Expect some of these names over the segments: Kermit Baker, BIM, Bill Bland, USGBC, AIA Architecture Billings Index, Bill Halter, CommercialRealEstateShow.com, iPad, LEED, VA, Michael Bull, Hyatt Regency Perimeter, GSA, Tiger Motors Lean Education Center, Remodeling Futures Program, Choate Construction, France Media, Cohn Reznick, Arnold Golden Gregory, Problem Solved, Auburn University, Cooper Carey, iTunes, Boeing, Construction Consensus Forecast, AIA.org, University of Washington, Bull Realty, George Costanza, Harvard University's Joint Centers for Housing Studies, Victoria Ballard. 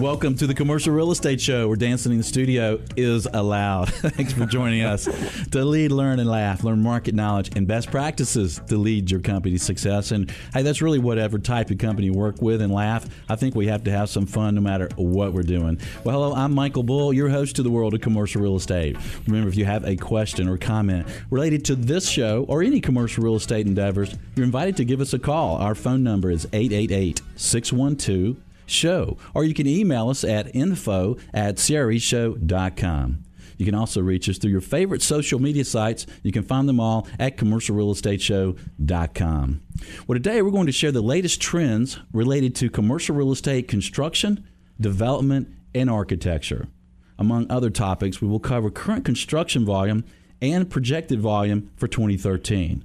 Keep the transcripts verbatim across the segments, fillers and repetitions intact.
Welcome to the Commercial Real Estate Show, where dancing in the studio is allowed. Thanks for joining us to lead, learn, and laugh. Learn market knowledge and best practices to lead your company's success. And, hey, that's really whatever type of company you work with and laugh. I think we have to have some fun no matter what we're doing. Well, hello, I'm Michael Bull, your host to the world of commercial real estate. Remember, if you have a question or comment related to this show or any commercial real estate endeavors, you're invited to give us a call. Our phone number is eight eight eight, six one two, six one two two. Show, or you can email us at info at C R E show dot com. You can also reach us through your favorite social media sites. You can find them all at commercial real estate show dot com. Well, today we're going to share the latest trends related to commercial real estate construction, development, and architecture. Among other topics, we will cover current construction volume and projected volume for twenty thirteen.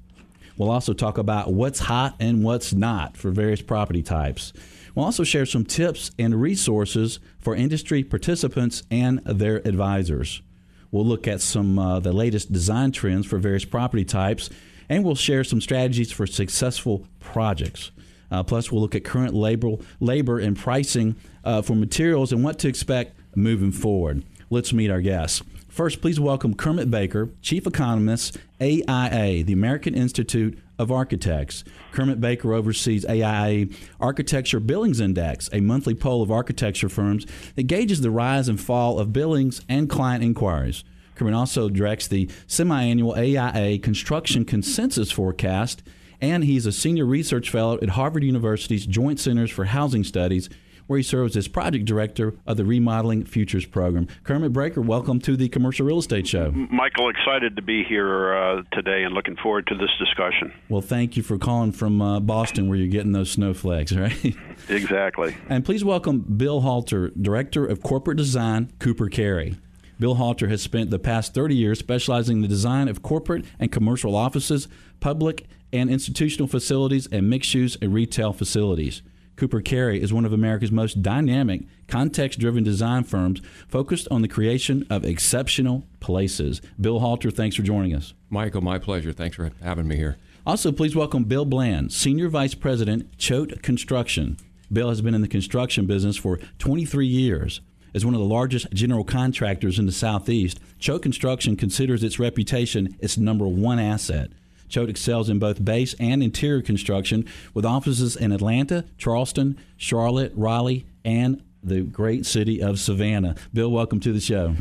We'll also talk about what's hot and what's not for various property types. We'll also share some tips and resources for industry participants and their advisors. We'll look at some uh, the latest design trends for various property types, and we'll share some strategies for successful projects. Uh, plus, we'll look at current labor, labor and pricing uh, for materials and what to expect moving forward. Let's meet our guests. First, please welcome Kermit Baker, Chief Economist, A I A, the American Institute of Architects. Kermit Baker oversees A I A Architecture Billings Index, a monthly poll of architecture firms that gauges the rise and fall of billings and client inquiries. Kermit also directs the semi-annual A I A Construction Consensus Forecast, and he's a senior research fellow at Harvard University's Joint Centers for Housing Studies, where he serves as project director of the Remodeling Futures Program. Kermit Baker, welcome to the Commercial Real Estate Show. Michael, excited to be here uh, today and looking forward to this discussion. Well, thank you for calling from uh, Boston, where you're getting those snowflakes, right? Exactly. And please welcome Bill Halter, Director of Corporate Design, Cooper Carey. Bill Halter has spent the past thirty years specializing in the design of corporate and commercial offices, public and institutional facilities, and mixed-use and retail facilities. Cooper Carey is one of America's most dynamic, context-driven design firms focused on the creation of exceptional places. Bill Halter, thanks for joining us. Michael, my pleasure. Thanks for having me here. Also, please welcome Bill Bland, Senior Vice President, Choate Construction. Bill has been in the construction business for twenty-three years. As one of the largest general contractors in the Southeast, Choate Construction considers its reputation its number one asset. Choate excels in both base and interior construction with offices in Atlanta, Charleston, Charlotte, Raleigh, and the great city of Savannah. Bill, welcome to the show.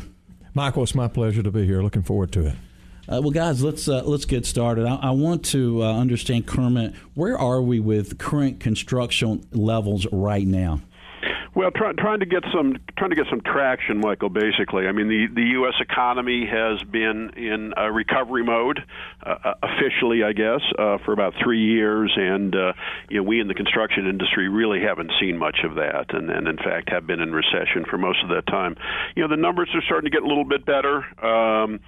Michael, it's my pleasure to be here. Looking forward to it. Uh, well, guys, let's uh, let's get started. I, I want to uh, understand, Kermit, where are we with current construction levels right now? Well, try, trying to get some trying to get some traction, Michael. Basically, I mean, the, the U S economy has been in a recovery mode uh, officially, I guess, uh, for about three years, and uh, you know, we in the construction industry really haven't seen much of that, and, and in fact have been in recession for most of that time. You know, the numbers are starting to get a little bit better. Um,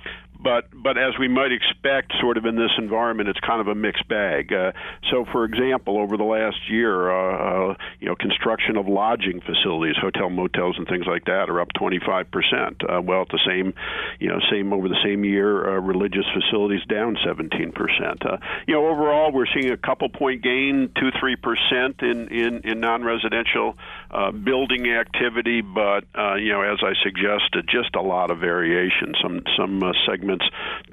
But but as we might expect, sort of in this environment, it's kind of a mixed bag. Uh, so, for example, over the last year, uh, uh, you know, construction of lodging facilities, hotel, motels, and things like that, are up twenty-five percent. Uh, well, at the same, you know, same over the same year, uh, religious facilities down seventeen percent. Uh, you know, overall, we're seeing a couple point gain, two three percent in in in non-residential uh, building activity. But uh, you know, as I suggested, just a lot of variation. Some some uh, segments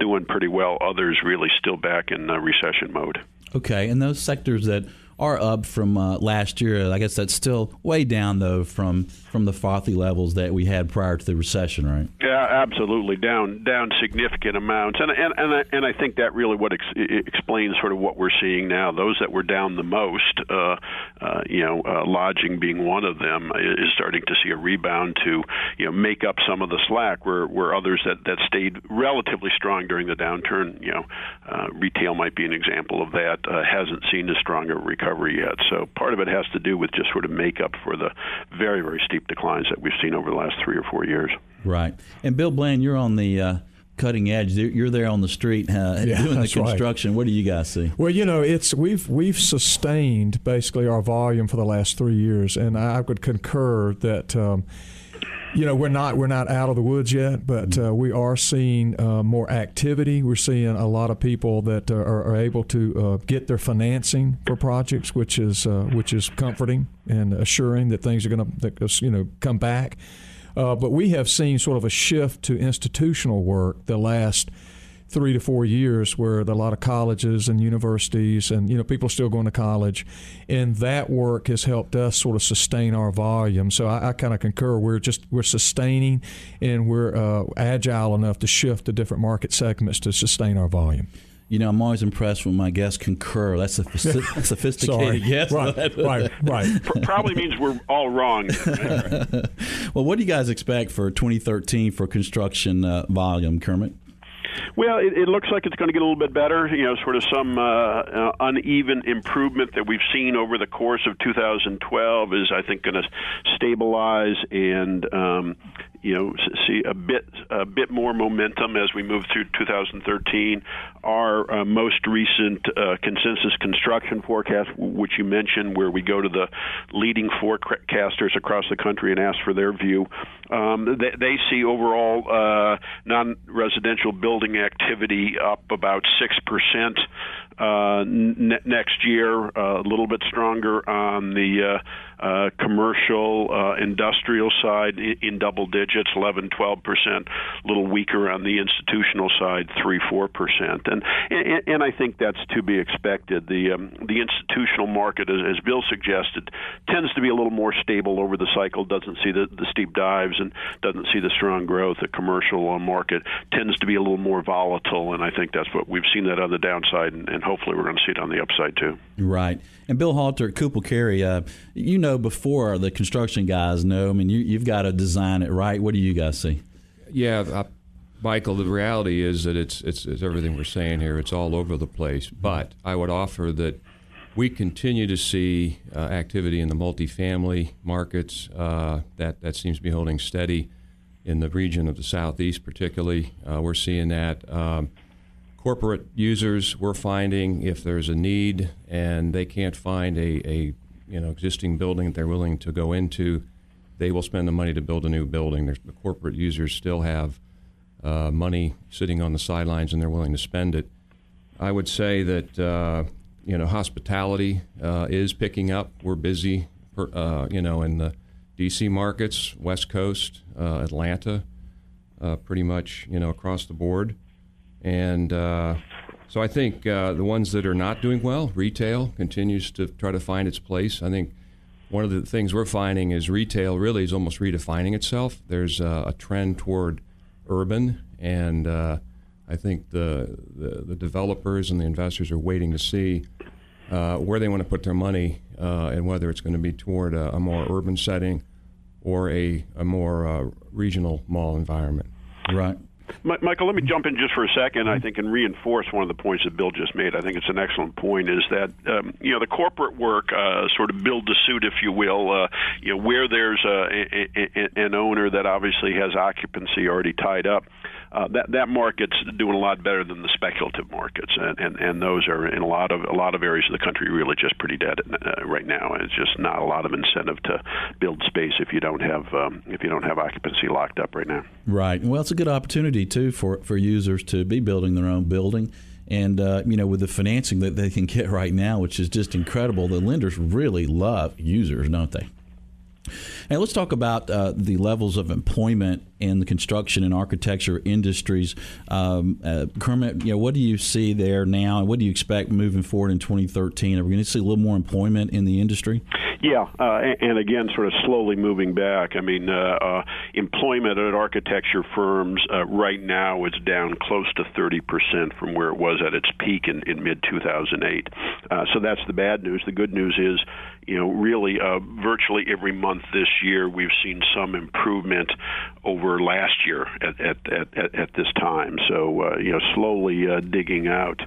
doing pretty well, others really still back in uh, recession mode. Okay, and those sectors that are up from uh, last year, I guess that's still way down, though, from, from the frothy levels that we had prior to the recession, right? Yeah, absolutely, down down significant amounts, and and and I, and I think that really what ex- explains sort of what we're seeing now. Those that were down the most, uh, uh, you know, uh, lodging being one of them, is starting to see a rebound to, you know, make up some of the slack where where others that, that stayed relatively strong during the downturn, you know, uh, retail might be an example of that, uh, hasn't seen as strong a recovery yet. So part of it has to do with just sort of make up for the very, very steep declines that we've seen over the last three or four years. Right. And Bill Bland, you're on the uh, cutting edge. You're there on the street uh, yeah, doing the construction. Right. What do you guys see? Well, you know, it's we've we've sustained basically our volume for the last three years, and I would concur that um, you know, we're not we're not out of the woods yet, but uh, we are seeing uh, more activity. We're seeing a lot of people that are, are able to uh, get their financing for projects, which is uh, which is comforting and assuring that things are going to, you know, come back. Uh, but we have seen sort of a shift to institutional work the last three to four years, where there are a lot of colleges and universities, and you know, people are still going to college, and that work has helped us sort of sustain our volume. So I, I kind of concur. We're just we're sustaining, and we're uh, agile enough to shift to different market segments to sustain our volume. You know, I'm always impressed when my guests concur. That's a sophisticated guess. Right, right, right. Probably means we're all wrong. Well, what do you guys expect for twenty thirteen for construction uh, volume, Kermit? Well, it, it looks like it's going to get a little bit better, you know, sort of some uh, uh, uneven improvement that we've seen over the course of two thousand twelve is, I think, going to stabilize and, um, you know, see a bit a bit more momentum as we move through two thousand thirteen. Our uh, most recent uh, consensus construction forecast, which you mentioned, where we go to the leading forecasters across the country and ask for their view, um, they, they see overall uh, non-residential building activity up about six percent uh, n- next year, uh, a little bit stronger on the uh, uh, commercial uh, industrial side in, in double digits, eleven, twelve percent, a little weaker on the institutional side, three, four percent. And, and, and I think that's to be expected. The, um, the institutional market, as, as Bill suggested, tends to be a little more stable over the cycle, doesn't see the, the steep dives and doesn't see the strong growth. The commercial market tends to be a little more volatile, and I think that's what we've seen, that on the downside, and, and hopefully we're going to see it on the upside too. Right. And Bill Halter, Cooper Carey, uh, you know, before the construction guys know, I mean, you, you've got to design it right. What do you guys see? Yeah, I, Michael, the reality is that it's, it's it's everything we're saying here. It's all over the place. But I would offer that we continue to see uh, activity in the multifamily markets. Uh, that, that seems to be holding steady. In the region of the Southeast particularly, uh, we're seeing that. Um, corporate users, we're finding if there's a need and they can't find a, a you know existing building that they're willing to go into, they will spend the money to build a new building. There's, the corporate users still have uh, money sitting on the sidelines, and they're willing to spend it. I would say that uh, you know hospitality uh, is picking up. We're busy, per, uh, you know, in the D C markets, West Coast, uh, Atlanta, uh, pretty much, you know, across the board. And uh, so I think uh, the ones that are not doing well, retail continues to try to find its place. I think one of the things we're finding is retail really is almost redefining itself. There's uh, a trend toward urban, and uh, I think the, the, the developers and the investors are waiting to see Uh, where they want to put their money, uh, and whether it's going to be toward a, a more urban setting or a, a more uh, regional mall environment. Right. Michael, let me jump in just for a second, I think, and reinforce one of the points that Bill just made. I think it's an excellent point, is that, um, you know, the corporate work, uh, sort of build to suit, if you will, uh, you know, where there's a, a, a, an owner that obviously has occupancy already tied up, uh, that, that market's doing a lot better than the speculative markets, and, and, and those are in a lot of a lot of areas of the country really just pretty dead uh, right now. It's just not a lot of incentive to build space if you don't have um, if you don't have occupancy locked up right now. Right. Well, it's a good opportunity too for, for users to be building their own building, and uh, you know, with the financing that they can get right now, which is just incredible. The lenders really love users, don't they? Now let's talk about uh, the levels of employment in the construction and architecture industries. Um, uh, Kermit, you know, what do you see there now, and what do you expect moving forward in twenty thirteen? Are we going to see a little more employment in the industry? Yeah, uh, and again, sort of slowly moving back. I mean, uh, uh, employment at architecture firms uh, right now is down close to thirty percent from where it was at its peak in, in mid two thousand eight. Uh, so that's the bad news. The good news is, you know, really uh, virtually every month this year we've seen some improvement over last year at, at, at, at this time. So, uh, you know, slowly uh, digging out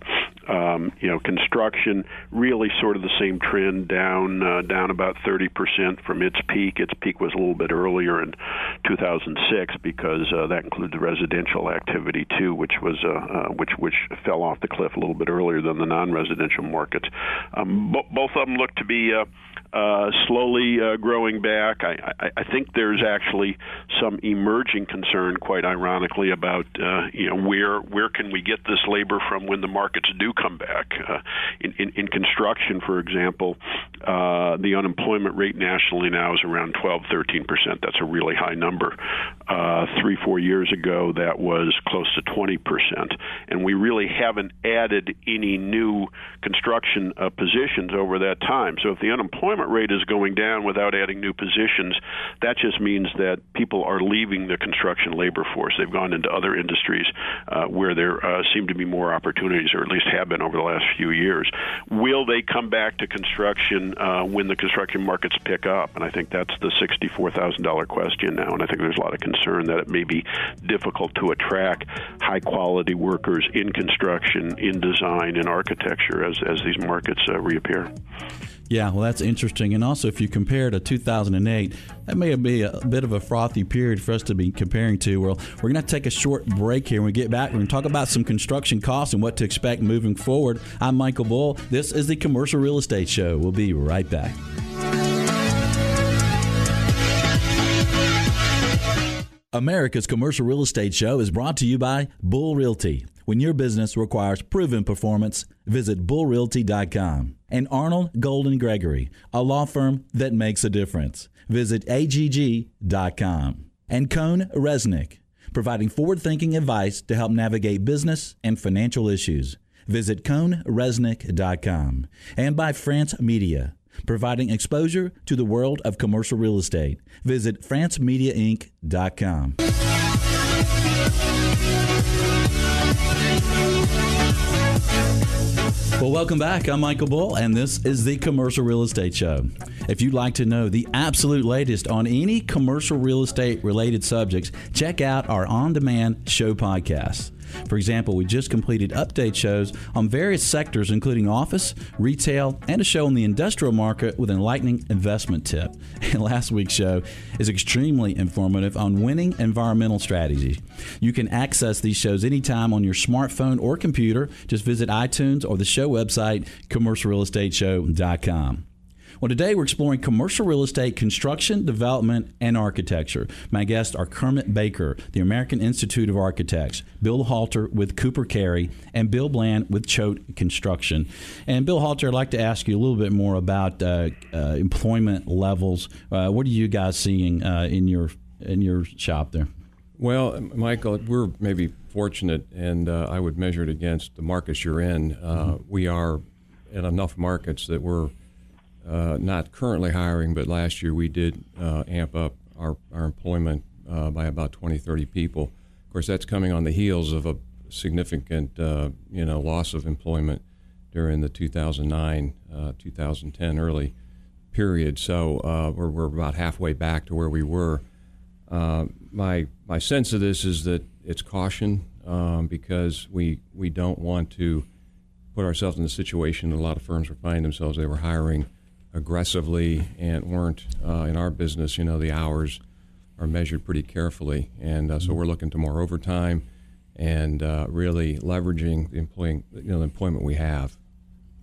um, you know, construction really sort of the same trend, down uh, down about thirty percent from its peak. Its peak was a little bit earlier in two thousand six because uh, that includes residential activity too, which was uh, uh, which which fell off the cliff a little bit earlier than the non-residential markets. Um, b- both of them look to be uh, uh, slowly uh, growing back. I, I, I think there's actually some emerging concern, quite ironically, about uh, you know where where can we get this labor from when the markets do come back. Uh, in, in, in construction, for example, uh, the unemployment rate nationally now is around twelve, thirteen percent. That's a really high number. Uh, three, four years ago, that was close to twenty percent. And we really haven't added any new construction uh, positions over that time. So if the unemployment rate is going down without adding new positions, that just means that people are leaving the construction labor force. They've gone into other industries uh, where there uh, seem to be more opportunities, or at least have been over the last few years. Will they come back to construction uh, when the construction markets pick up? And I think that's the sixty-four thousand dollars question now, and I think there's a lot of concern that it may be difficult to attract high-quality workers in construction, in design, in architecture as, as these markets uh, reappear. Yeah, well, that's interesting. And also, if you compare to two thousand eight, that may be a bit of a frothy period for us to be comparing to. Well, we're going to take a short break here. When we get back, we're going to talk about some construction costs and what to expect moving forward. I'm Michael Bull. This is the Commercial Real Estate Show. We'll be right back. America's Commercial Real Estate Show is brought to you by Bull Realty. When your business requires proven performance, visit bull realty dot com. And Arnold Golden Gregory, a law firm that makes a difference. Visit A G G dot com. And Cohn Reznick, providing forward-thinking advice to help navigate business and financial issues. Visit Cohn Reznick dot com. And by France Media, providing exposure to the world of commercial real estate. Visit France Media Inc dot com. Well, welcome back. I'm Michael Bull, and this is the Commercial Real Estate Show. If you'd like to know the absolute latest on any commercial real estate-related subjects, check out our on-demand show podcasts. For example, we just completed update shows on various sectors, including office, retail, and a show on the industrial market with an enlightening investment tip. And last week's show is extremely informative on winning environmental strategies. You can access these shows anytime on your smartphone or computer. Just visit iTunes or the show website, commercial real estate show dot com. Well, today we're exploring commercial real estate, construction, development, and architecture. My guests are Kermit Baker, the American Institute of Architects, Bill Halter with Cooper Carey, and Bill Bland with Choate Construction. And Bill Halter, I'd like to ask you a little bit more about uh, uh, employment levels. Uh, what are you guys seeing uh, in your in your shop there? Well, Michael, we're maybe fortunate, and uh, I would measure it against the markets you're in. Uh, mm-hmm. We are in enough markets that we're Uh, not currently hiring, but last year we did uh, amp up our, our employment uh, by about twenty, thirty people. Of course, that's coming on the heels of a significant uh, you know, loss of employment during the two thousand nine, uh, two thousand ten early period. So uh, we're, we're about halfway back to where we were. Uh, my my sense of this is that it's caution um, because we, we don't want to put ourselves in the situation that a lot of firms were finding themselves. They were hiring aggressively and weren't uh, in our business. You know, the hours are measured pretty carefully, and uh, so we're looking to more overtime and uh, really leveraging the employing, you know, the employment we have.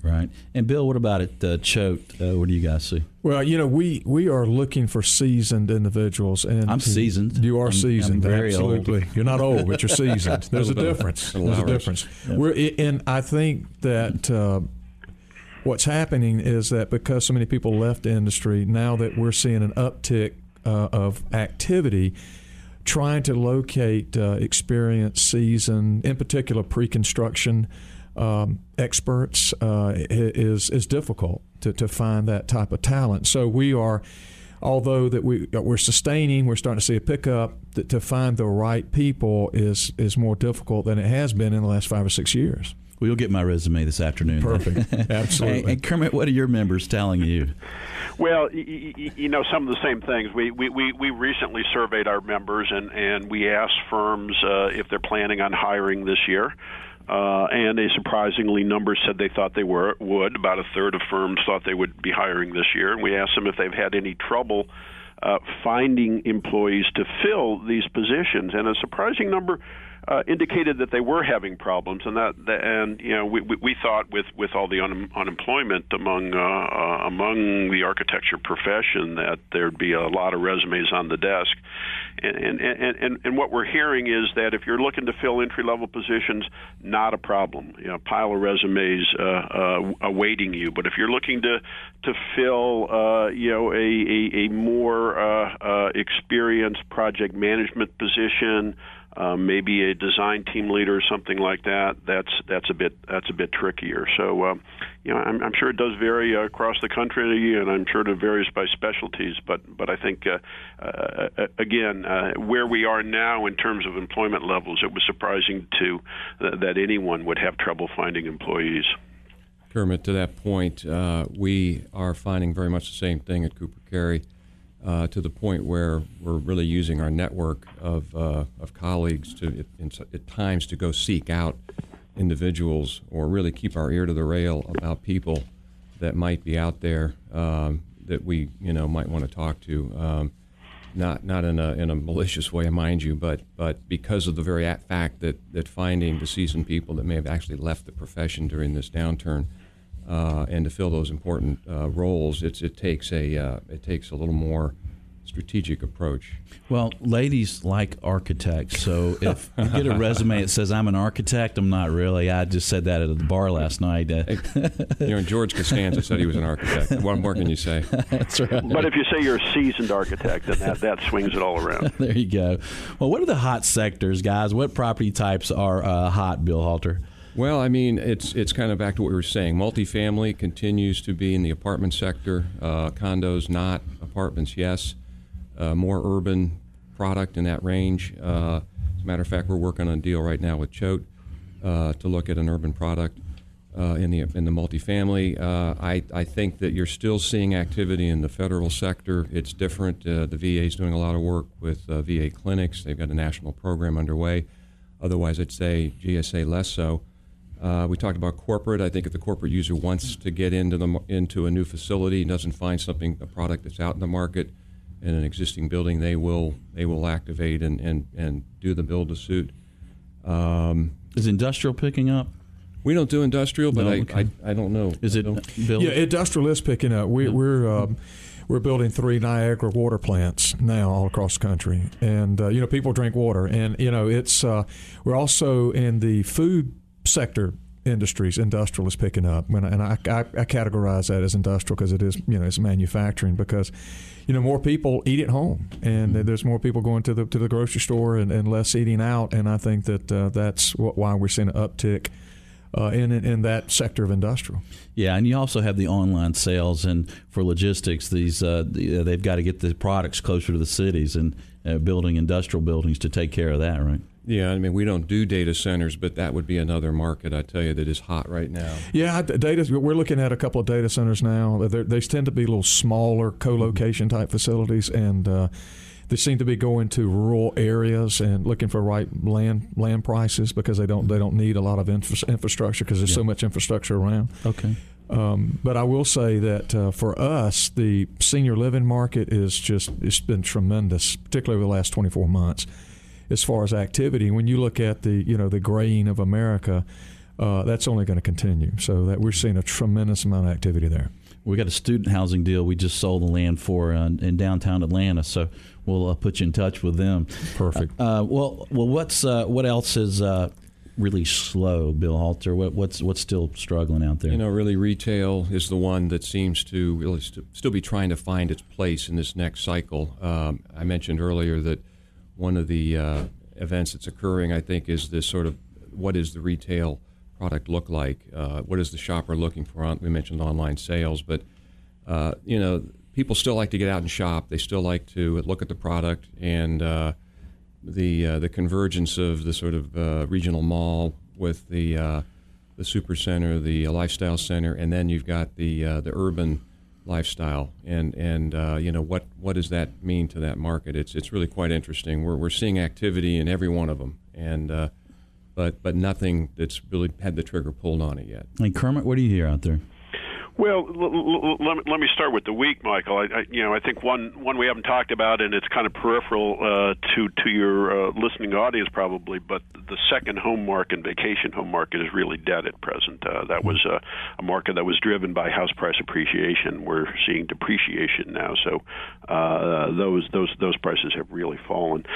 Right. And Bill, what about at uh, Choate? Uh, what do you guys see? Well, you know, we, we are looking for seasoned individuals. And I'm seasoned. You are I'm, seasoned. I'm very Absolutely. Old. You're not old, but you're seasoned. There's a difference. There's a difference. Yeah. We're and I think that. Uh, What's happening is that because so many people left the industry, now that we're seeing an uptick uh, of activity, trying to locate uh, experienced, seasoned, in particular pre-construction um, experts uh, is is difficult to, to find that type of talent. So we are, although that we we're sustaining, we're starting to see a pickup. That to find the right people is is more difficult than it has been in the last five or six years. Well, you'll get my resume this afternoon. Perfect. Absolutely. And, and Kermit, what are your members telling you? Well, you know, some of the same things. We we, we, we recently surveyed our members, and, and we asked firms uh, if they're planning on hiring this year. Uh, and a surprisingly number said they thought they were would. About a third of firms thought they would be hiring this year. And we asked them if they've had any trouble uh, finding employees to fill these positions. And a surprising number uh, indicated that they were having problems. And that, that and you know, we, we, we thought with with all the un, unemployment among uh, uh, among the architecture profession that there'd be a lot of resumes on the desk. And, and, and, and what we're hearing is that if you're looking to fill entry-level positions, not a problem. You know, pile of resumes uh, uh, awaiting you. But if you're looking to to fill, uh, you know, a a, a more uh, uh, experienced project management position, uh, maybe a design team leader or something like that, that's that's a bit that's a bit trickier. So, uh, you know, I'm, I'm sure it does vary across the country, and I'm sure it varies by specialties. But but I think uh, uh, again. Uh, where we are now in terms of employment levels, it was surprising to uh, that anyone would have trouble finding employees. Kermit, to that point, uh, we are finding very much the same thing at Cooper Carey, uh, to the point where we're really using our network of uh, of colleagues to, in, at times, to go seek out individuals or really keep our ear to the rail about people that might be out there um, that we, you know, might want to talk to. Um, Not not in a in a malicious way, mind you, but but because of the very fact that that finding the seasoned people that may have actually left the profession during this downturn, uh, and to fill those important uh, roles, it's it takes a uh, it takes a little more strategic approach. Well, ladies like architects, so if you get a resume that says I'm an architect, I'm not really. I just said that at the bar last night. Uh, you know, George Costanza said he was an architect. What more can you say? That's right. But if you say you're a seasoned architect, then that, that swings it all around. There you go. Well, what are the hot sectors, guys? What property types are uh, hot, Bill Halter? Well, I mean, it's it's kind of back to what we were saying. Multifamily continues to be in the apartment sector. Uh, condos, not. Apartments, yes. Uh, more urban product in that range. Uh, as a matter of fact, we're working on a deal right now with Choate uh, to look at an urban product uh, in the in the multifamily. Uh, I I think that you're still seeing activity in the federal sector. It's different. Uh, the V A is doing a lot of work with uh, V A clinics. They've got a national program underway. Otherwise, I'd say G S A less so. Uh, we talked about corporate. I think if the corporate user wants to get into the into a new facility and doesn't find something a product that's out in the market in an existing building, they will they will activate and, and, and do the build to suit. Um, Is industrial picking up? We don't do industrial, but no, I, okay. I I don't know. Is it built? Yeah, industrial is picking up. We, yeah. We're um, we're building three Niagara water plants now all across the country, and uh, you know people drink water, and you know it's uh, we're also in the food sector. Industries, industrial is picking up, and I, I, I categorize that as industrial because it is, you know, it's manufacturing. Because, you know, more people eat at home, and mm-hmm. there's more people going to the to the grocery store and, and less eating out. And I think that uh, that's what, why we're seeing an uptick uh, in, in in that sector of industrial. Yeah, and you also have the online sales, and for logistics, these uh, the, uh, they've got to get the products closer to the cities and uh, building industrial buildings to take care of that, right? Yeah, I mean, we don't do data centers, but that would be another market, I tell you, that is hot right now. Yeah, data. We're looking at a couple of data centers now. They're, they tend to be a little smaller co-location type facilities, and uh, they seem to be going to rural areas and looking for right land land prices because they don't they don't need a lot of infra- infrastructure because there's yeah. so much infrastructure around. Okay. Um, but I will say that uh, for us, the senior living market is just it's been tremendous, particularly over the last twenty-four months. As far as activity, when you look at the you know the graying of America, uh, that's only going to continue. So that we're seeing a tremendous amount of activity there. We got a student housing deal we just sold the land for uh, in downtown Atlanta. So we'll uh, put you in touch with them. Perfect. Uh, uh, well, well, what's uh, what else is uh, really slow, Bill Halter? What, what's what's still struggling out there? You know, really, retail is the one that seems to really st- still be trying to find its place in this next cycle. Um, I mentioned earlier that. One of the uh, events that's occurring, I think, is this sort of what does the retail product look like? Uh, what is the shopper looking for? We mentioned online sales, but, uh, you know, people still like to get out and shop. They still like to look at the product, and uh, the uh, the convergence of the sort of uh, regional mall with the uh, the super center, the uh, lifestyle center, and then you've got the uh, the urban lifestyle, and and uh, you know what what does that mean to that market? It's it's really quite interesting. We're we're seeing activity in every one of them, and uh, but but nothing that's really had the trigger pulled on it yet. And Kermit, what do you hear out there? Well, l- l- let, me, let me start with the week, Michael. I, I, you know, I think one, one we haven't talked about, and it's kind of peripheral uh, to to your uh, listening audience probably, but the second home market and vacation home market is really dead at present. Uh, that was uh, a market that was driven by house price appreciation. We're seeing depreciation now, so uh, those those those prices have really fallen.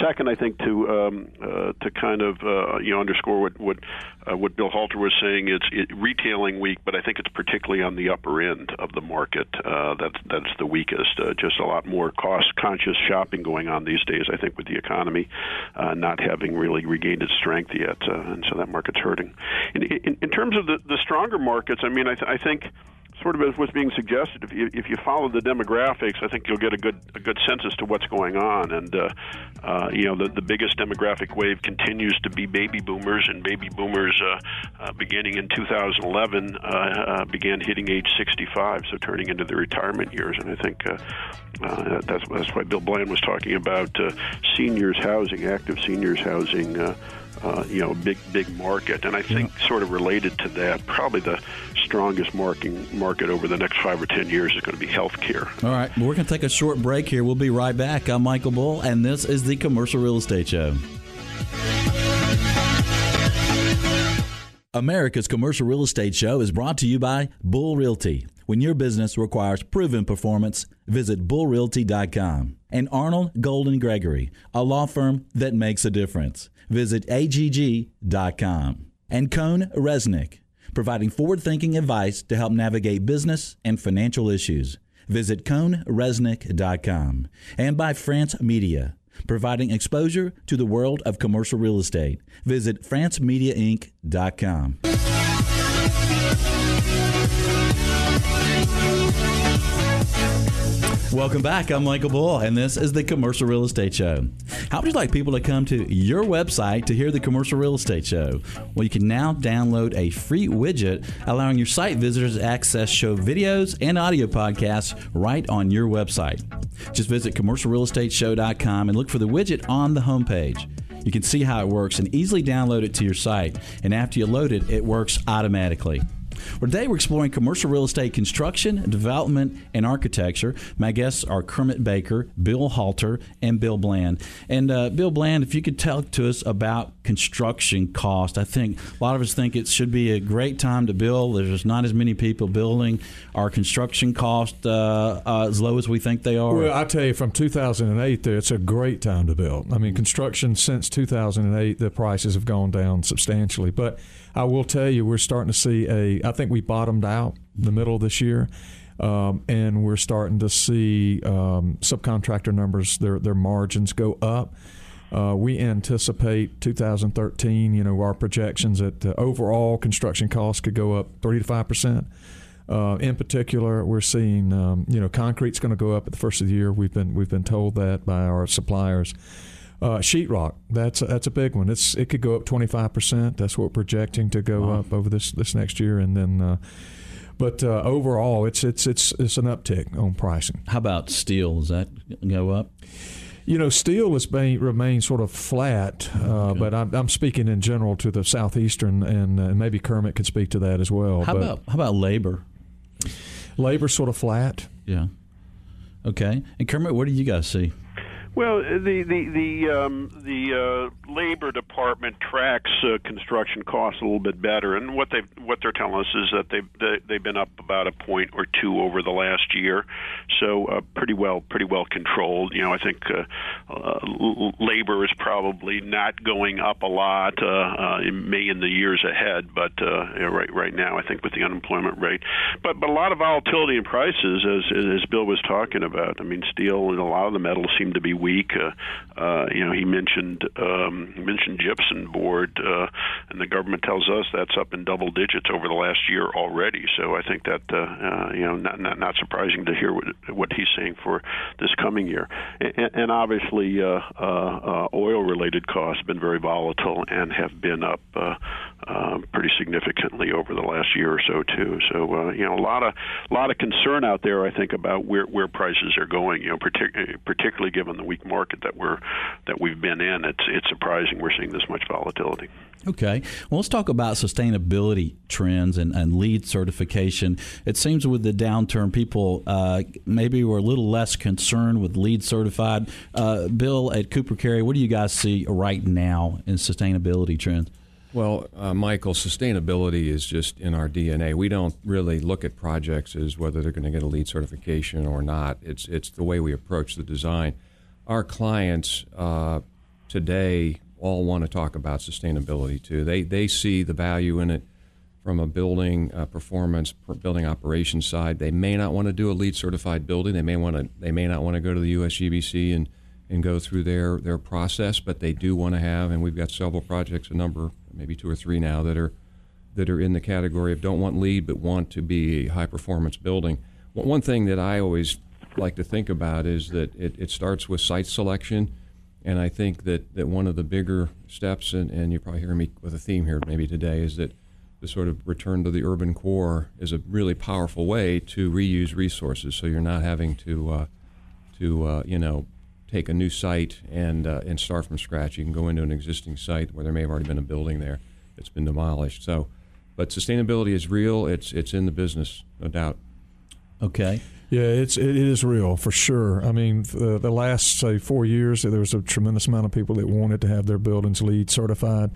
Second, I think to um, uh, to kind of uh, you know underscore what what uh, what Bill Halter was saying, it's it, retailing weak, but I think it's particularly on the upper end of the market, uh, that's, that's the weakest. Uh, just a lot more cost-conscious shopping going on these days, I think, with the economy uh, not having really regained its strength yet, uh, and so that market's hurting. In, in, in terms of the, the stronger markets, I mean, I, th- I think sort of as what's being suggested, if you, if you follow the demographics, I think you'll get a good a good sense as to what's going on. And, uh, uh, you know, the, the biggest demographic wave continues to be baby boomers, and baby boomers uh, uh, beginning in two thousand eleven uh, uh, began hitting age sixty-five, so turning into their retirement years. And I think uh, uh, that's, that's why Bill Bland was talking about uh, seniors housing, active seniors housing, uh, Uh, you know, big, big market. And I think yeah. sort of related to that, probably the strongest marking market over the next five or ten years is going to be healthcare. All right. We're going to take a short break here. We'll be right back. I'm Michael Bull, and this is the Commercial Real Estate Show. America's Commercial Real Estate Show is brought to you by Bull Realty. When your business requires proven performance, visit bull realty dot com. And Arnold Golden Gregory, a law firm that makes a difference. Visit A G G dot com. And Cohn Reznick, providing forward-thinking advice to help navigate business and financial issues. Visit Cohn Reznick dot com. And by France Media, providing exposure to the world of commercial real estate. Visit France Media Inc dot com. Welcome back. I'm Michael Bull, and this is the Commercial Real Estate Show. How would you like people to come to your website to hear the Commercial Real Estate Show? Well, you can now download a free widget allowing your site visitors to access show videos and audio podcasts right on your website. Just visit commercial real estate show dot com and look for the widget on the homepage. You can see how it works and easily download it to your site. And after you load it, it works automatically. Well, today we're exploring commercial real estate construction, development, and architecture. My guests are Kermit Baker, Bill Halter, and Bill Bland. And uh, Bill Bland, if you could talk to us about construction cost. I think a lot of us think it should be a great time to build. There's not as many people building. Our construction costs uh, uh, as low as we think they are? Well, I tell you, from two thousand eight, there, it's a great time to build. I mean, construction since two thousand eight, the prices have gone down substantially. But I will tell you, we're starting to see a, I think we bottomed out in the middle of this year, um, and we're starting to see um, subcontractor numbers, their their margins go up. Uh, we anticipate two thousand thirteen, you know, our projections that uh, overall construction costs could go up three to five percent. Uh, in particular, we're seeing, um, you know, concrete's going to go up at the first of the year. We've been we've been told that by our suppliers. Uh, sheetrock, that's a, that's a big one. It's it could go up twenty-five percent. That's what we're projecting to go wow. up over this, this next year, and then. Uh, but uh, overall, it's it's it's it's an uptick on pricing. How about steel? Does that go up? You know, steel has been remained sort of flat, uh, okay. but I'm, I'm speaking in general to the southeastern, and uh, maybe Kermit could speak to that as well. How but about how about labor? Labor sort of flat. Yeah. Okay. And Kermit, what do you guys see? Well, the the the, um, the uh, Labor Department tracks uh, construction costs a little bit better, and what they what they're telling us is that they've they, they've been up about a point or two over the last year, so uh, pretty well pretty well controlled. You know, I think uh, uh, labor is probably not going up a lot. Uh, uh, it may in the years ahead, but uh, right right now, I think with the unemployment rate, but but a lot of volatility in prices, as as Bill was talking about. I mean, steel and a lot of the metals seem to be weak. Week, uh, uh, you know, he mentioned um, mentioned gypsum board, uh, and the government tells us that's up in double digits over the last year already. So I think that uh, uh, you know, not, not not surprising to hear what what he's saying for this coming year, and, and obviously uh, uh, uh, oil related costs have been very volatile and have been up uh, um, pretty significantly over the last year or so too. So uh, you know, a lot of a lot of concern out there, I think, about where where prices are going. You know, particularly particularly given the weak market that we're that we've been in, it's it's surprising we're seeing this much volatility. Okay, well, let's talk about sustainability trends and, and LEED certification. It seems with the downturn, people uh, maybe were a little less concerned with LEED certified. Uh, Bill, at Cooper Carey, what do you guys see right now in sustainability trends? Well, uh, Michael, sustainability is just in our D N A. We don't really look at projects as whether they're going to get a LEED certification or not. It's it's the way we approach the design. Our clients uh, today all want to talk about sustainability too. They they see the value in it from a building uh, performance, building operations side. They may not want to do a LEED certified building. They may want to. They may not want to go to the U S G B C and, and go through their their process, but they do want to have. And we've got several projects, a number, maybe two or three now, that are that are in the category of don't want LEED but want to be a high performance building. Well, one thing that I always like to think about is that it, it starts with site selection. And I think that, that one of the bigger steps, and, and you're probably hearing me with a theme here maybe today, is that the sort of return to the urban core is a really powerful way to reuse resources. So you're not having to, uh, to uh, you know, take a new site and uh, and start from scratch. You can go into an existing site where there may have already been a building there that's been demolished. So, but sustainability is real. It's it's in the business, no doubt. Okay. Yeah, it's it is real for sure. I mean, the, the last say four years, there was a tremendous amount of people that wanted to have their buildings LEED certified.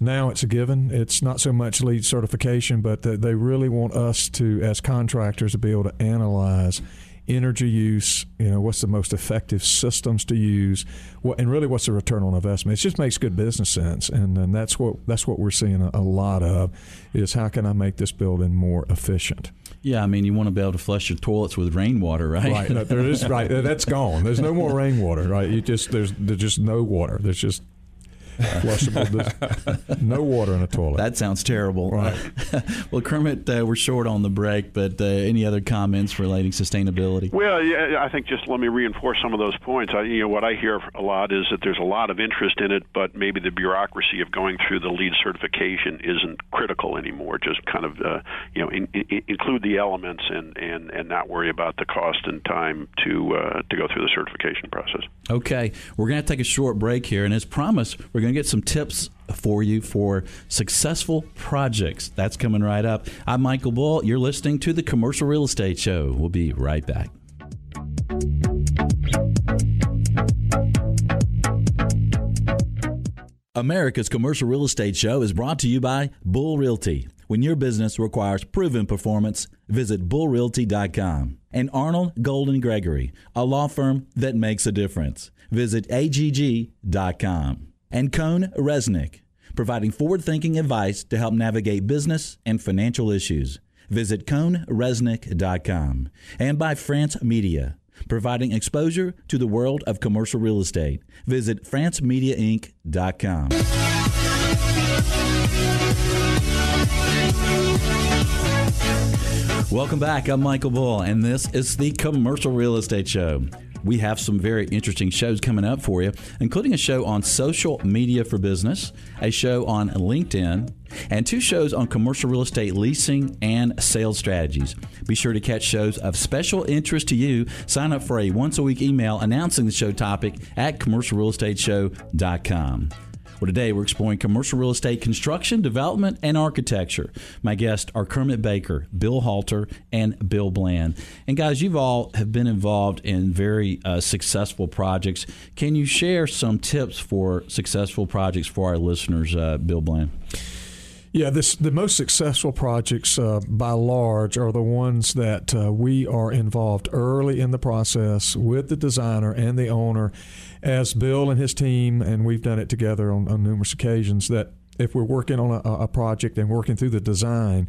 Now it's a given. It's not so much LEED certification, but the, they really want us to, as contractors, to be able to analyze energy use. You know, what's the most effective systems to use, what, and really what's the return on investment. It just makes good business sense, and, and that's what that's what we're seeing a, a lot of, is how can I make this building more efficient? Yeah, I mean, you want to be able to flush your toilets with rainwater, right? Right. No, there is, right. That's gone. There's no more rainwater, right? You just there's there's just no water. There's just flushable. There's no water in a toilet. That sounds terrible. Right. Well, Kermit, uh, we're short on the break, but uh, any other comments relating sustainability? Well, yeah, I think just let me reinforce some of those points. I, you know, what I hear a lot is that there's a lot of interest in it, but maybe the bureaucracy of going through the LEED certification isn't critical anymore. Just kind of, uh, you know, in, in, include the elements and, and, and not worry about the cost and time to uh, to go through the certification process. Okay. We're going to take a short break here, and as promised, we're going get some tips for you for successful projects. That's coming right up. I'm Michael Bull. You're listening to the Commercial Real Estate Show. We'll be right back. America's Commercial Real Estate Show is brought to you by Bull Realty. When your business requires proven performance, visit bull realty dot com. And Arnold Golden Gregory, a law firm that makes a difference. Visit A G G dot com. And Cohn Reznick, providing forward-thinking advice to help navigate business and financial issues. Visit cohn reznick dot com. And by France Media, providing exposure to the world of commercial real estate. Visit france media inc dot com. Welcome back. I'm Michael Bull, and this is the Commercial Real Estate Show. We have some very interesting shows coming up for you, including a show on social media for business, a show on LinkedIn, and two shows on commercial real estate leasing and sales strategies. Be sure to catch shows of special interest to you. Sign up for a once-a-week email announcing the show topic at commercial real estate show dot com. Well, today we're exploring commercial real estate construction, development, and architecture. My guests are Kermit Baker, Bill Halter, and Bill Bland. And guys, you've all have been involved in very uh, successful projects. Can you share some tips for successful projects for our listeners, uh, Bill Bland? Yeah, this, the most successful projects uh, by large are the ones that uh, we are involved early in the process with the designer and the owner, as Bill and his team, and we've done it together on, on numerous occasions, that if we're working on a, a project and working through the design,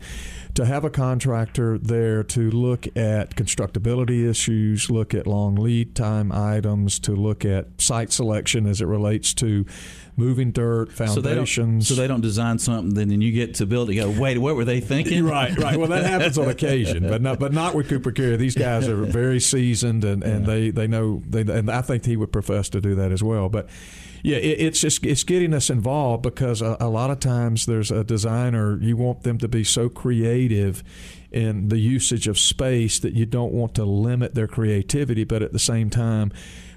to have a contractor there to look at constructability issues, look at long lead time items, to look at site selection as it relates to moving dirt, foundations. So they, so they don't design something, then you get to build it. You go, wait, what were they thinking? Right, right. Well, that happens on occasion, but not, but not with Cooper Carey. These guys are very seasoned, and, and yeah. they, they know, they, and I think he would profess to do that as well. But Yeah, it, it's just it's getting us involved, because a, a lot of times there's a designer, you want them to be so creative in the usage of space that you don't want to limit their creativity, but at the same time,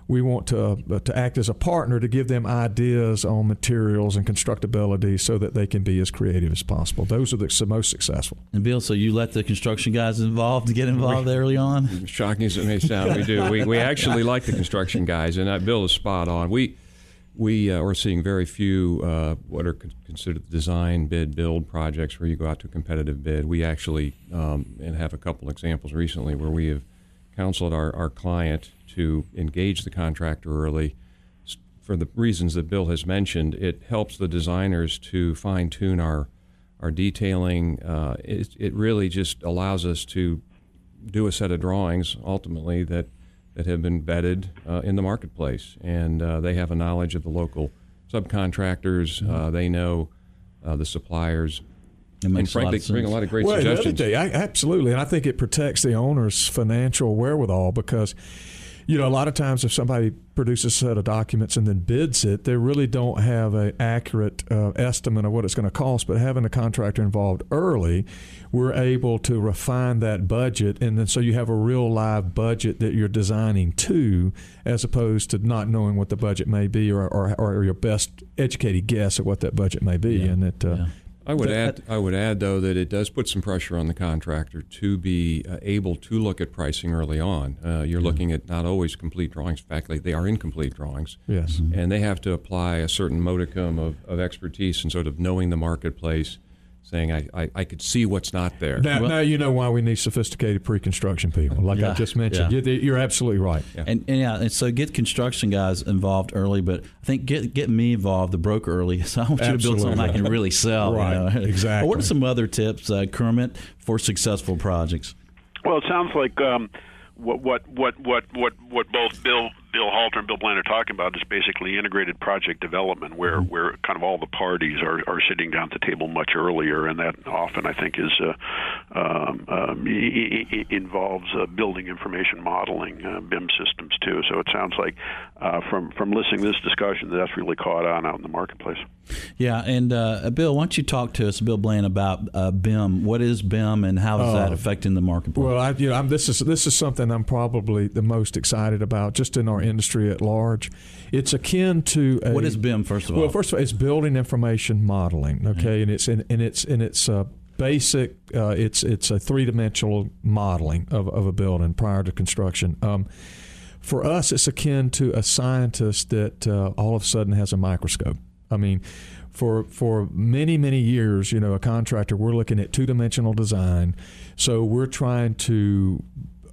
we want to uh, to act as a partner to give them ideas on materials and constructability so that they can be as creative as possible. Those are the most successful. And Bill, so you let the construction guys involved to get involved early on? Shocking as it may sound, we do. We we actually like the construction guys, and that Bill is spot on. We we uh, are seeing very few uh, what are considered design, bid, build projects where you go out to a competitive bid. We actually um, and have a couple examples recently where we have counseled our, our client to engage the contractor early for the reasons that Bill has mentioned. It helps the designers to fine-tune our our detailing. Uh, it, it really just allows us to do a set of drawings, ultimately, that, that have been vetted uh, in the marketplace. And uh, they have a knowledge of the local subcontractors. Uh, they know uh, the suppliers. And frankly, bring a lot of great well, suggestions. The other day, I, absolutely, and I think it protects the owner's financial wherewithal, because, you know, a lot of times if somebody produces a set of documents and then bids it, they really don't have an accurate uh, estimate of what it's going to cost. But having a contractor involved early, we're able to refine that budget, and then so you have a real live budget that you're designing to, as opposed to not knowing what the budget may be, or or, or your best educated guess at what that budget may be. Yeah. And it. Uh, yeah. I would add, I would add, though, that it does put some pressure on the contractor to be uh, able to look at pricing early on. Uh, you're yeah. looking at not always complete drawings. In fact, they are incomplete drawings. Yes. Mm-hmm. And they have to apply a certain modicum of, of expertise and sort of knowing the marketplace, saying, I, I, I could see what's not there. Now, well, now you know why we need sophisticated pre-construction people, like yeah, I just mentioned. Yeah. You're, you're absolutely right. Yeah. And, and, yeah, and so get construction guys involved early, but I think get get me involved, the broker, early, so I want absolutely. you to build something I can really sell. Right, you know? Exactly. But what are some other tips, uh, Kermit, for successful projects? Well, it sounds like um, what, what, what, what, what, what both Bill Bill Halter and Bill Bland are talking about is basically integrated project development, where, where kind of all the parties are, are sitting down at the table much earlier, and that often, I think, is uh, um, um, it, it involves uh, building information modeling, uh, B I M systems, too. So it sounds like uh, from, from listening to this discussion, that that's really caught on out in the marketplace. Yeah, and uh, Bill, why don't you talk to us, Bill Bland, about uh, B I M. What is B I M, and how is uh, that affecting the marketplace? Well, I, you know, I'm, this is this is something I'm probably the most excited about, just in our industry at large. It's akin to a, what is B I M, first of all? Well, first of all, it's building information modeling. Okay, mm-hmm. and it's and, and it's and it's uh, basic. Uh, it's it's a three dimensional modeling of, of a building prior to construction. Um, for us, it's akin to a scientist that uh, all of a sudden has a microscope. I mean, for for many many years, you know, a contractor, we're looking at two dimensional design, so we're trying to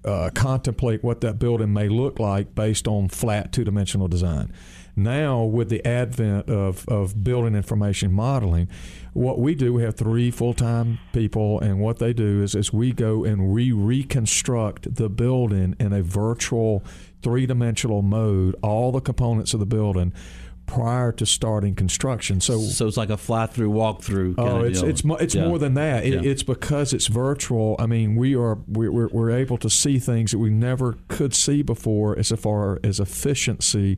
Uh, contemplate what that building may look like based on flat two-dimensional design. Now, with the advent of, of building information modeling, what we do, we have three full-time people, and what they do is, is we go and we reconstruct the building in a virtual three-dimensional mode, all the components of the building, prior to starting construction. So so it's like a fly-through, walk-through kind oh, of deal. It's, it's, it's yeah. more than that. It, yeah. It's because it's virtual. I mean, we are, we're, we're able to see things that we never could see before as far as efficiency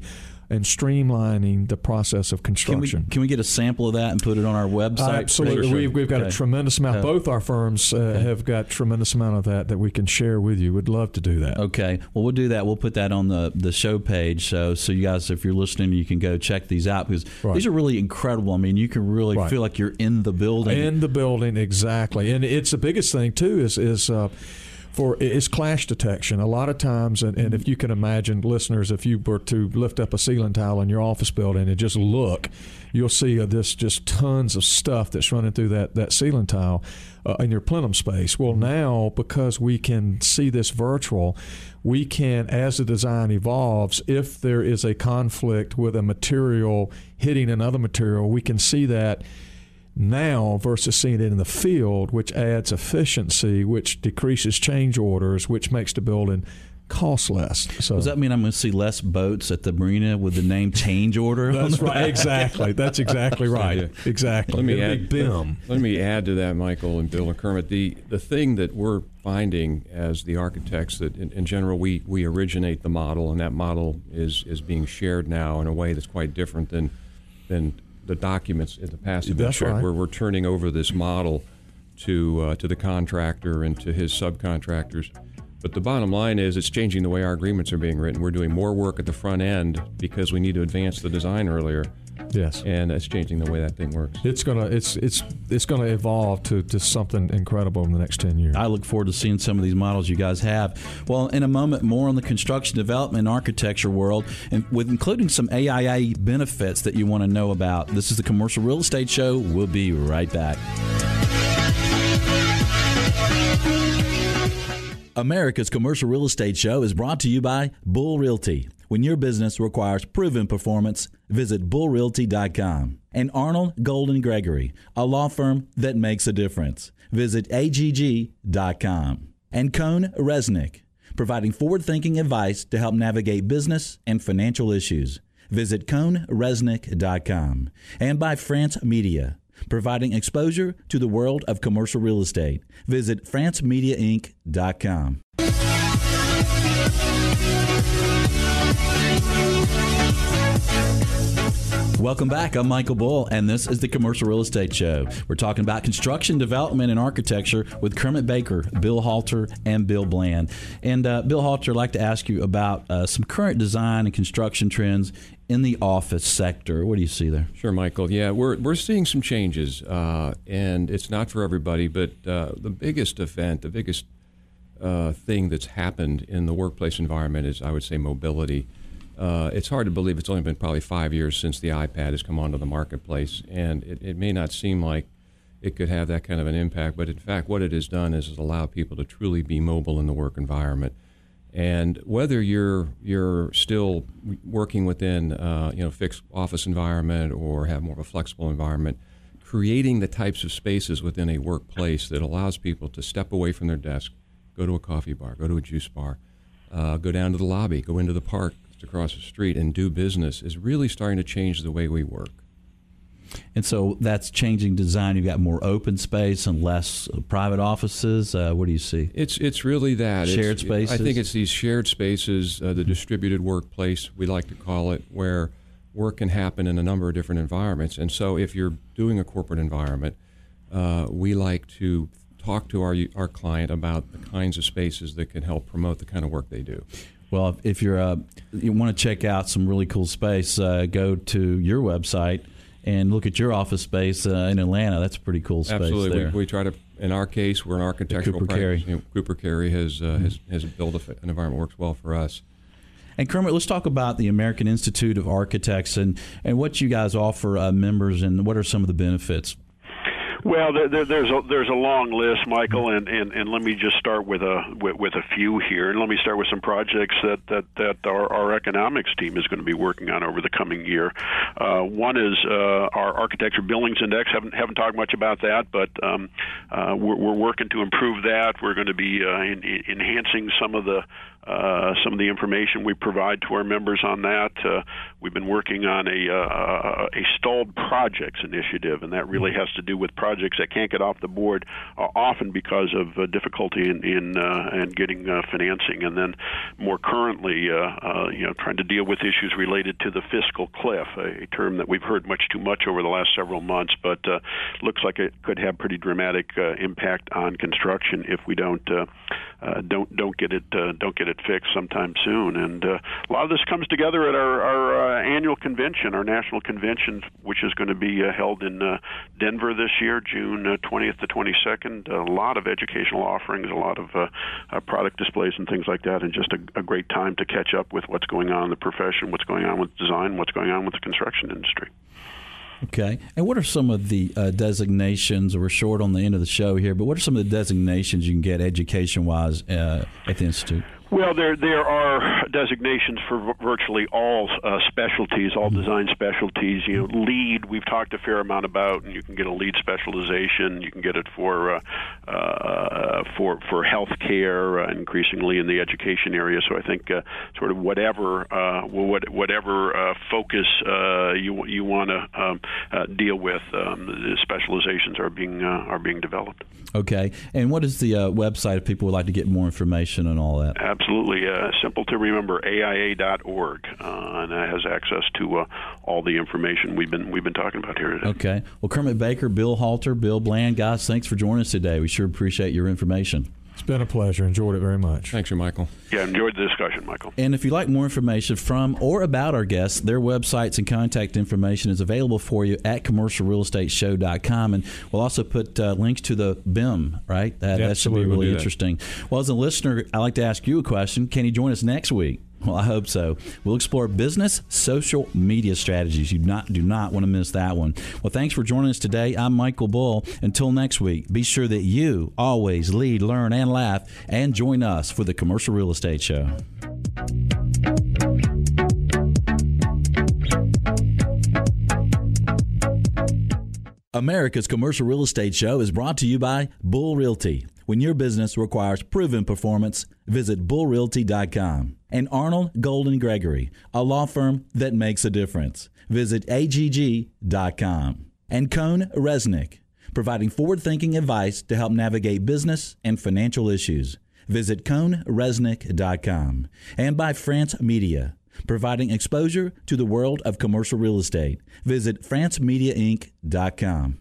and streamlining the process of construction. Can we, can we get a sample of that and put it on our website? Uh, absolutely. Sure. We've, we've got okay. a tremendous amount. Okay. Both our firms uh, okay. have got tremendous amount of that that we can share with you. We'd love to do that. Okay. Well, we'll do that. We'll put that on the, the show page. So, so you guys, if you're listening, you can go check these out, because right. these are really incredible. I mean, you can really right. feel like you're in the building. In the building, exactly. And it's the biggest thing, too, is... is uh, For it's clash detection. A lot of times, and, and if you can imagine, listeners, if you were to lift up a ceiling tile in your office building and just look, you'll see uh, this just tons of stuff that's running through that, that ceiling tile uh, in your plenum space. Well, now, because we can see this virtual, we can, as the design evolves, if there is a conflict with a material hitting another material, we can see that now versus seeing it in the field, which adds efficiency, which decreases change orders, which makes the building cost less. So does that mean I'm going to see less boats at the marina with the name change order? That's right. Exactly. That's exactly right. Exactly. Let me add, B I M. Let me add to that, Michael and Bill and Kermit. The the thing that we're finding as the architects that in, in general we we originate the model, and that model is is being shared now in a way that's quite different than than the documents in the past. That's right. Where we're turning over this model to uh, to the contractor and to his subcontractors. But the bottom line is it's changing the way our agreements are being written. We're doing more work at the front end because we need to advance the design earlier. Yes. And that's changing the way that thing works. It's gonna it's it's it's gonna evolve to, to something incredible in the next ten years. I look forward to seeing some of these models you guys have. Well, in a moment more on the construction, development, and architecture world, and with including some A I A benefits that you want to know about. This is the Commercial Real Estate Show. We'll be right back. America's Commercial Real Estate Show is brought to you by Bull Realty. When your business requires proven performance, visit bull realty dot com. And Arnold Golden Gregory, a law firm that makes a difference. Visit A G G dot com. And Cohn Reznick, providing forward-thinking advice to help navigate business and financial issues. Visit cohn reznick dot com. And by France Media, providing exposure to the world of commercial real estate. Visit france media inc dot com. Welcome back. I'm Michael Bull, and this is the Commercial Real Estate Show. We're talking about construction, development, and architecture with Kermit Baker, Bill Halter, and Bill Bland. And uh, Bill Halter, I'd like to ask you about uh, some current design and construction trends in the office sector. What do you see there? Sure, Michael. Yeah, we're we're seeing some changes, uh, and it's not for everybody, but uh, the biggest event, the biggest uh, thing that's happened in the workplace environment is, I would say, mobility. Uh, it's hard to believe it's only been probably five years since the iPad has come onto the marketplace, and it, it may not seem like it could have that kind of an impact, but in fact what it has done is it's allowed people to truly be mobile in the work environment. And whether you're you're still working within uh, you know fixed office environment or have more of a flexible environment, creating the types of spaces within a workplace that allows people to step away from their desk, go to a coffee bar, go to a juice bar, uh, go down to the lobby, go into the park across the street and do business is really starting to change the way we work. And so that's changing design. You've got more open space and less private offices. Uh, what do you see? It's it's really that. Shared it's, spaces? I think it's these shared spaces, uh, the distributed workplace, we like to call it, where work can happen in a number of different environments. And so if you're doing a corporate environment, uh, we like to talk to our our client about the kinds of spaces that can help promote the kind of work they do. Well, if you're uh, you want to check out some really cool space, uh, go to your website and look at your office space uh, in Atlanta. That's a pretty cool space. Absolutely. There. We, we try to, in our case, we're an architectural Cooper Carey. You know, Cooper Carey has, uh, mm-hmm. has has built a, an environment that works well for us. And Kermit, let's talk about the American Institute of Architects and, and what you guys offer uh, members and what are some of the benefits. Well, there, there's a, there's a long list, Michael, and, and, and let me just start with a with, with a few here, and let me start with some projects that that, that our, our economics team is going to be working on over the coming year. Uh, one is uh, our Architecture Billings Index. haven't haven't talked much about that, but um, uh, we're, we're working to improve that. We're going to be uh, in, in enhancing some of the uh, some of the information we provide to our members on that. Uh, we've been working on a uh, a stalled projects initiative, and that really has to do with projects. Projects that can't get off the board, uh, often because of uh, difficulty in in, uh, in getting uh, financing, and then more currently, uh, uh, you know, trying to deal with issues related to the fiscal cliff, a, a term that we've heard much too much over the last several months, but uh, looks like it could have pretty dramatic uh, impact on construction if we don't uh, uh, don't don't get it uh, don't get it fixed sometime soon. And uh, a lot of this comes together at our, our uh, annual convention, our national convention, which is going to be uh, held in uh, Denver this year. June twentieth to twenty-second, a lot of educational offerings, a lot of uh, uh, product displays and things like that, and just a, a great time to catch up with what's going on in the profession, what's going on with design, what's going on with the construction industry. Okay. And what are some of the uh, designations? We're short on the end of the show here, but what are some of the designations you can get education-wise uh, at the Institute? Well, there there are designations for virtually all uh, specialties, all design specialties. You know, LEED we've talked a fair amount about, and you can get a LEED specialization. You can get it for uh, uh, for for healthcare, uh, increasingly in the education area. So I think uh, sort of whatever uh, whatever uh, focus uh, you you want to um, uh, deal with, um, the specializations are being uh, are being developed. Okay, and what is the uh, website if people would like to get more information on all that? Absolutely. Absolutely. Uh, simple to remember, A I A dot org, uh, and that has access to uh, all the information we've been we've been talking about here today. Okay. Well, Kermit Baker, Bill Halter, Bill Bland, guys, thanks for joining us today. We sure appreciate your information. It's been a pleasure. Enjoyed it very much. Thanks, you, Michael. Yeah, enjoyed the discussion, Michael. And if you'd like more information from or about our guests, their websites and contact information is available for you at commercial real estate show dot com. And we'll also put uh, links to the B I M, right? That, yeah, that should be really interesting. Well, as a listener, I'd like to ask you a question. Can you join us next week? Well, I hope so. We'll explore business social media strategies. You do not, do not want to miss that one. Well, thanks for joining us today. I'm Michael Bull. Until next week, be sure that you always lead, learn, and laugh, and join us for the Commercial Real Estate Show. America's Commercial Real Estate Show is brought to you by Bull Realty. When your business requires proven performance, visit bull realty dot com. And Arnold Golden Gregory, a law firm that makes a difference. Visit A G G dot com. And Cohn Reznick, providing forward-thinking advice to help navigate business and financial issues. Visit Cohn Reznick dot com. And by France Media, providing exposure to the world of commercial real estate. Visit France Media Inc dot com.